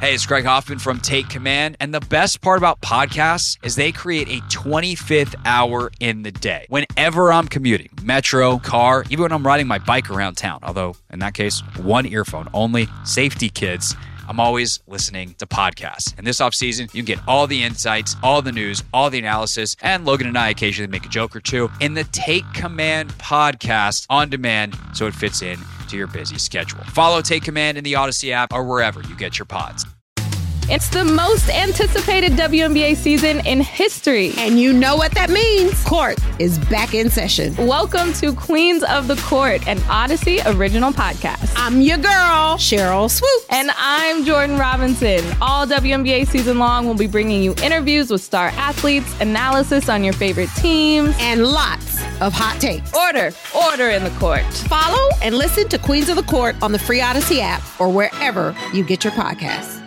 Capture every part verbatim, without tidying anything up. Hey, it's Craig Hoffman from Take Command, and the best part about podcasts is they create a twenty-fifth hour in the day. Whenever I'm commuting, metro, car, even when I'm riding my bike around town, although in that case, one earphone only, safety kids, I'm always listening to podcasts. And this offseason, you can get all the insights, all the news, all the analysis, and Logan and I occasionally make a joke or two in the Take Command podcast on demand, so it fits in to your busy schedule. Follow Take Command in the Odyssey app or wherever you get your pods. It's the most anticipated W N B A season in history. And you know what that means. Court is back in session. Welcome to Queens of the Court, an Odyssey original podcast. I'm your girl, Cheryl Swoop. And I'm Jordan Robinson. All W N B A season long, we'll be bringing you interviews with star athletes, analysis on your favorite teams, and lots of hot takes. Order, order in the court. Follow and listen to Queens of the Court on the free Odyssey app or wherever you get your podcasts.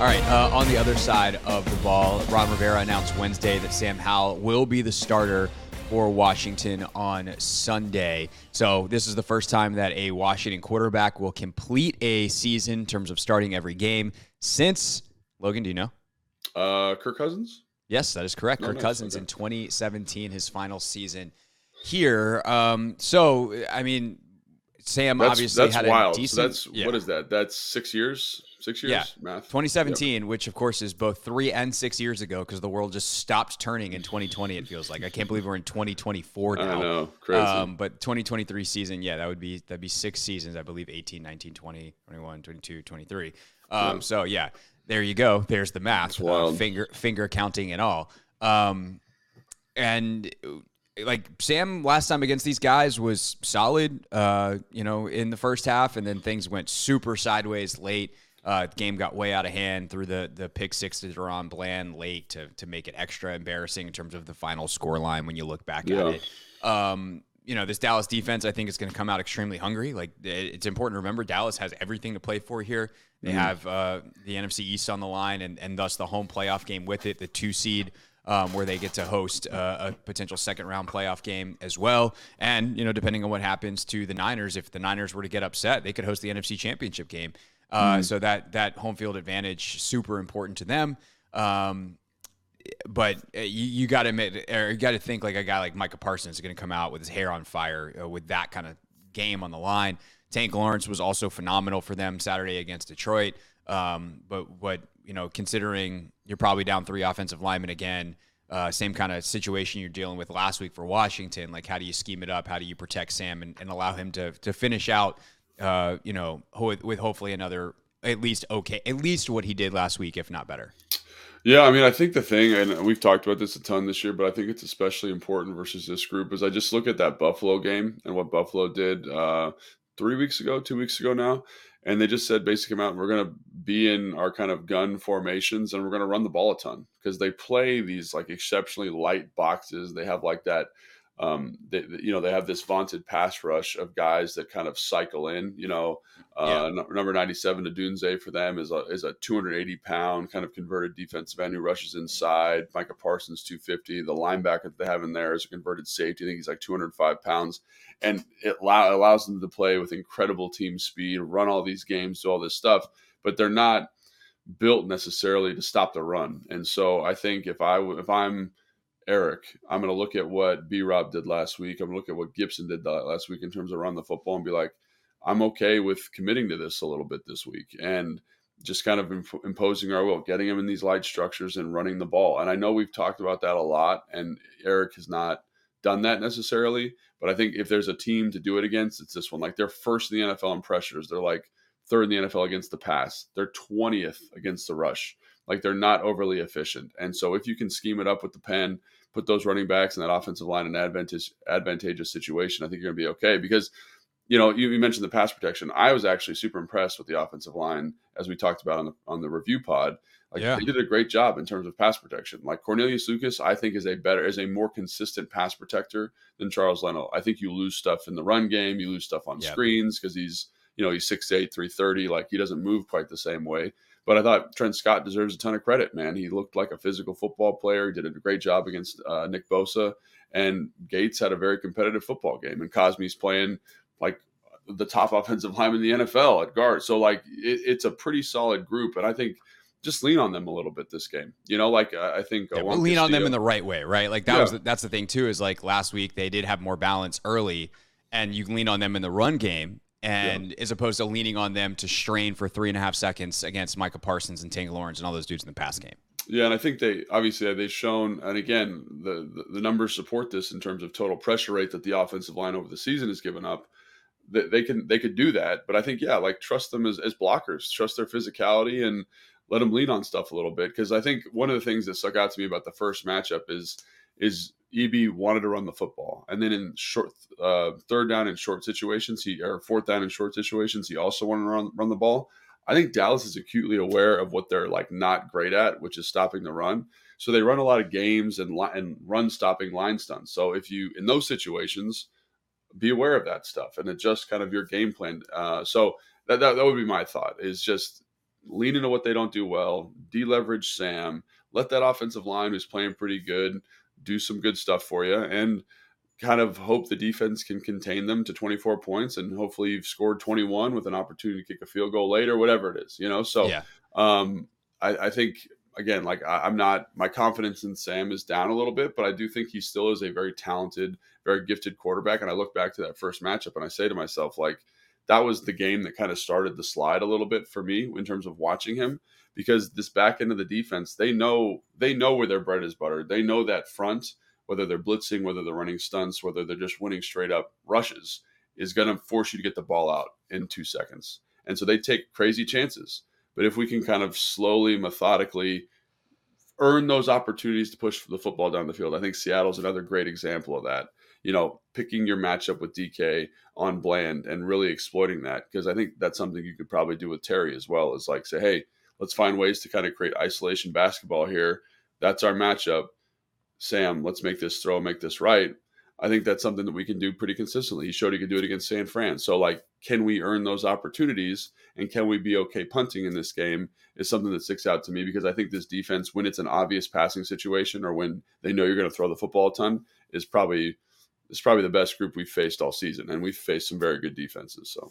All right, uh, on the other side of the ball, Ron Rivera announced Wednesday that Sam Howell will be the starter for Washington on Sunday. So this is the first time that a Washington quarterback will complete a season in terms of starting every game since, Logan, do you know? Uh, Kirk Cousins? Yes, that is correct. No, Kirk no, Cousins okay. in twenty seventeen, his final season here. Um, so, I mean, Sam that's, obviously that's had wild. a decent... So that's yeah. What is that? That's six years? Six years, yeah. math. twenty seventeen, yep. Which, of course, is both three and six years ago because the world just stopped turning in twenty twenty, it feels like. I can't believe we're in twenty twenty-four now. I know, crazy. Um, but twenty twenty-three season, yeah, that would be that'd be six seasons, I believe, eighteen, nineteen, twenty, twenty-one, twenty-two, twenty-three. Um, yeah. So, yeah, there you go. There's the math. Uh, finger finger counting and all. Um, and, like, Sam last time against these guys was solid, uh, you know, in the first half, and then things went super sideways late. Uh, the game got way out of hand through the the pick six to Deron Bland late to to make it extra embarrassing in terms of the final score line when you look back yeah. at it. Um, you know, this Dallas defense, I think, is going to come out extremely hungry. Like, it's important to remember Dallas has everything to play for here. They mm-hmm. have uh, the N F C East on the line and, and thus the home playoff game with it, the two seed um, where they get to host uh, a potential second round playoff game as well. And, you know, depending on what happens to the Niners, if the Niners were to get upset, they could host the N F C Championship game. Uh, mm-hmm. So that that home field advantage, super important to them. Um, but you, you got to admit, or you got to think like a guy like Micah Parsons is going to come out with his hair on fire uh, with that kind of game on the line. Tank Lawrence was also phenomenal for them Saturday against Detroit. Um, but what, you know, considering you're probably down three offensive linemen again, uh, same kind of situation you're dealing with last week for Washington. Like, how do you scheme it up? How do you protect Sam and, and allow him to to finish out? Uh, you know, with, with hopefully another at least okay, at least what he did last week, if not better. Yeah, I mean, I think the thing, and we've talked about this a ton this year, but I think it's especially important versus this group is I just look at that Buffalo game and what Buffalo did uh, three weeks ago, two weeks ago now, and they just said basically come out and we're going to be in our kind of gun formations and we're going to run the ball a ton because they play these like exceptionally light boxes. They have like that. Um, they, you know, they have this vaunted pass rush of guys that kind of cycle in, you know, uh, yeah. number ninety-seven to Dunze for them is a, is a two hundred eighty pound kind of converted defensive end who rushes inside. Micah Parsons, two hundred fifty, the linebacker that they have in there is a converted safety. I think he's like two hundred five pounds and it allow, allows them to play with incredible team speed, run all these games, do all this stuff, but they're not built necessarily to stop the run. And so I think if I, if I'm, Eric, I'm going to look at what B Rob did last week. I'm going to look at what Gibson did last week in terms of run the football and be like, I'm okay with committing to this a little bit this week and just kind of imp- imposing our will, getting him in these light structures and running the ball. And I know we've talked about that a lot and Eric has not done that necessarily, but I think if there's a team to do it against, it's this one. Like they're first in the N F L in pressures. They're like third in the N F L against the pass. They're twentieth against the rush. Like they're not overly efficient. And so if you can scheme it up with the pen, put those running backs and that offensive line in an advantage, advantageous situation, I think you're going to be okay. Because, you know, you, you mentioned the pass protection. I was actually super impressed with the offensive line, as we talked about on the, on the review pod. Like yeah. They did a great job in terms of pass protection. Like Cornelius Lucas, I think is a better, is a more consistent pass protector than Charles Leno. I think you lose stuff in the run game. You lose stuff on yeah. screens because he's, you know, he's six eight, three thirty. Like he doesn't move quite the same way. But I thought Trent Scott deserves a ton of credit, man. He looked like a physical football player. He did a great job against uh, Nick Bosa. And Gates had a very competitive football game. And Cosme's playing like the top offensive lineman in the N F L at guard. So like it, it's a pretty solid group. And I think just lean on them a little bit this game, you know, like uh, I think yeah, lean on them in the right way. Right. Like that yeah. was, the, that's the thing too, is like last week they did have more balance early and you can lean on them in the run game. And yeah. as opposed to leaning on them to strain for three and a half seconds against Micah Parsons and Tank Lawrence and all those dudes in the pass game. Yeah, and I think they obviously they've shown, and again, the, the, the numbers support this in terms of total pressure rate that the offensive line over the season has given up. They, they can they could do that, but I think yeah, like trust them as, as blockers, trust their physicality, and let them lean on stuff a little bit. Because I think one of the things that stuck out to me about the first matchup is is E B wanted to run the football, and then in short uh, third down and short situations, he or fourth down and short situations, he also wanted to run run the ball. I think Dallas is acutely aware of what they're like not great at, which is stopping the run. So they run a lot of games and li- and run stopping line stunts. So if you in those situations, be aware of that stuff and adjust kind of your game plan. Uh, so that, that that would be my thought, is just lean into what they don't do well, deleverage Sam, let that offensive line who's playing pretty good do some good stuff for you, and kind of hope the defense can contain them to twenty-four points, and hopefully you've scored twenty-one with an opportunity to kick a field goal later, whatever it is, you know? So yeah. um, I, I think again, like I, I'm not, my confidence in Sam is down a little bit, but I do think he still is a very talented, very gifted quarterback. And I look back to that first matchup and I say to myself, like, that was the game that kind of started the slide a little bit for me in terms of watching him, because this back end of the defense, they know, they know where their bread is buttered. They know that front, whether they're blitzing, whether they're running stunts, whether they're just winning straight up rushes, is going to force you to get the ball out in two seconds. And so they take crazy chances. But if we can kind of slowly, methodically earn those opportunities to push the football down the field, I think Seattle's another great example of that. You know, picking your matchup with D K on Bland and really exploiting that, because I think that's something you could probably do with Terry as well, is like say, hey, let's find ways to kind of create isolation basketball here. That's our matchup. Sam, let's make this throw, make this right. I think that's something that we can do pretty consistently. He showed he could do it against San Fran. So, like, can we earn those opportunities, and can we be okay punting in this game is something that sticks out to me, because I think this defense, when it's an obvious passing situation or when they know you're going to throw the football a ton, is probably is probably the best group we've faced all season, and we've faced some very good defenses. So.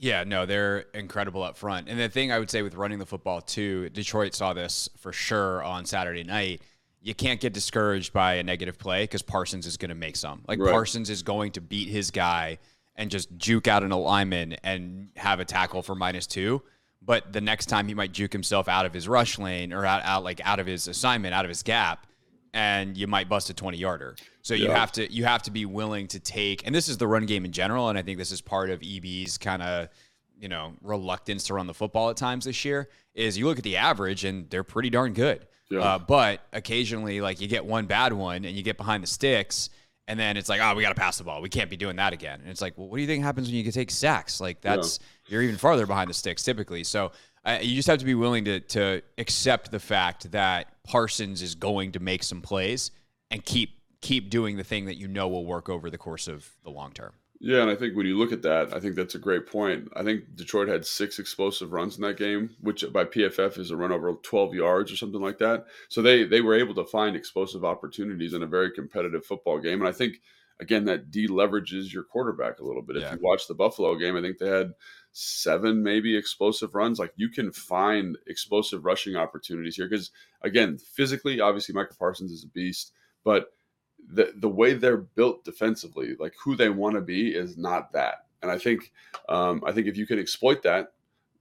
Yeah, no, they're incredible up front. And the thing I would say with running the football too, Detroit saw this for sure on Saturday night. You can't get discouraged by a negative play, because Parsons is going to make some. Like right. Parsons is going to beat his guy and just juke out an lineman and have a tackle for minus two. But the next time he might juke himself out of his rush lane or out, out like out of his assignment, out of his gap, and you might bust a twenty yarder. So yeah. you have to, you have to be willing to take, and this is the run game in general. And I think this is part of E B's kind of, you know, reluctance to run the football at times this year, is you look at the average and they're pretty darn good. Yeah. Uh, but occasionally, like, you get one bad one and you get behind the sticks, and then it's like, oh, we got to pass the ball. We can't be doing that again. And it's like, well, what do you think happens when you can take sacks? Like that's, yeah. you're even farther behind the sticks typically. So uh, you just have to be willing to, to accept the fact that Parsons is going to make some plays and keep keep doing the thing that you know will work over the course of the long term. Yeah, and I think when you look at that, I think that's a great point. I think Detroit had six explosive runs in that game, which by P F F is a run over twelve yards or something like that. So they they were able to find explosive opportunities in a very competitive football game. And I think, again, that deleverages your quarterback a little bit. If yeah. you watch the Buffalo game, I think they had seven maybe explosive runs. Like, you can find explosive rushing opportunities here because, again, physically, obviously Micah Parsons is a beast, but the the way they're built defensively, like who they want to be, is not that. And I think um, I think if you can exploit that,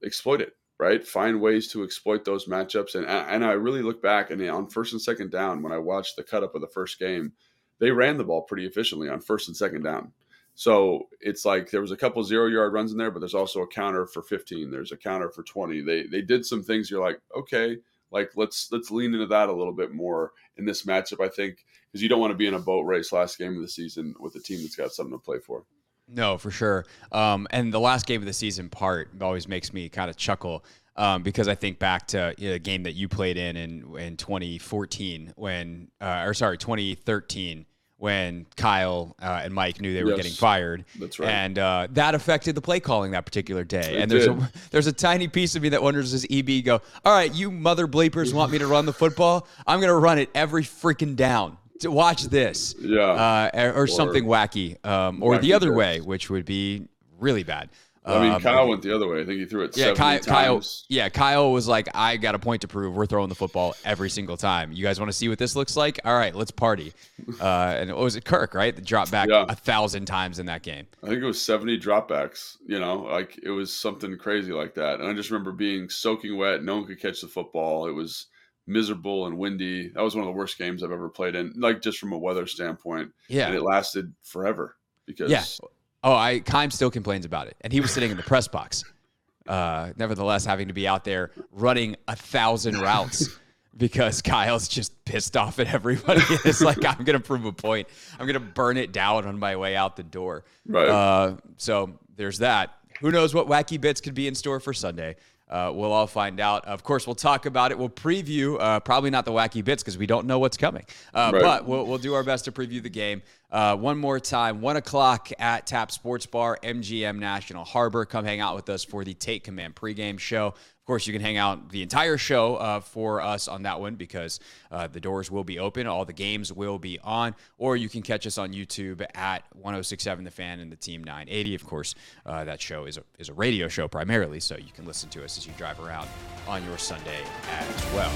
exploit it, right? Find ways to exploit those matchups. And and I really look back, and on first and second down, when I watched the cut up of the first game, they ran the ball pretty efficiently on first and second down. So it's like there was a couple zero-yard runs in there, but there's also a counter for fifteen. There's a counter for twenty. They they did some things you're like, okay, like let's let's lean into that a little bit more in this matchup, I think, because you don't want to be in a boat race last game of the season with a team that's got something to play for. No, for sure. Um, and the last game of the season part always makes me kind of chuckle um, because I think back to you know, a game that you played in in, in twenty fourteen when, uh, or sorry, twenty thirteen when Kyle uh, and Mike knew they were yes, getting fired. That's right. And uh, that affected the play calling that particular day. It and there's a, there's a tiny piece of me that wonders, does E B go, all right, you mother bleepers want me to run the football? I'm going to run it every freaking down. To watch this yeah, uh, or, or something wacky um, or wacky the other way, which would be really bad. I mean, um, Kyle went the other way. I think he threw it yeah, seventy Kyle, times. Kyle, yeah, Kyle was like, I got a point to prove. We're throwing the football every single time. You guys want to see what this looks like? All right, let's party. Uh, and what was it, Kirk, right? The drop back yeah. a thousand times in that game. I think it was seventy dropbacks. You know, like it was something crazy like that. And I just remember being soaking wet. No one could catch the football. It was miserable and windy. That was one of the worst games I've ever played in, like just from a weather standpoint. Yeah. And it lasted forever because yeah. Oh, I Kime still complains about it. And he was sitting in the press box. Uh, nevertheless, having to be out there running a thousand routes because Kyle's just pissed off at everybody. It's like, I'm going to prove a point. I'm going to burn it down on my way out the door. Right. Uh, so there's that. Who knows what wacky bits could be in store for Sunday. Uh, we'll all find out. Of course, we'll talk about it. We'll preview, uh, probably not the wacky bits because we don't know what's coming. Uh, right. But we'll, we'll do our best to preview the game. Uh, one more time, one o'clock at T A P Sports Bar, M G M National Harbor. Come hang out with us for the Take Command pregame show. Of course, you can hang out the entire show uh, for us on that one because uh, the doors will be open. All the games will be on. Or you can catch us on YouTube at one oh six point seven The Fan and the Team nine eighty. Of course, uh, that show is a, is a radio show primarily, so you can listen to us as you drive around on your Sunday as well.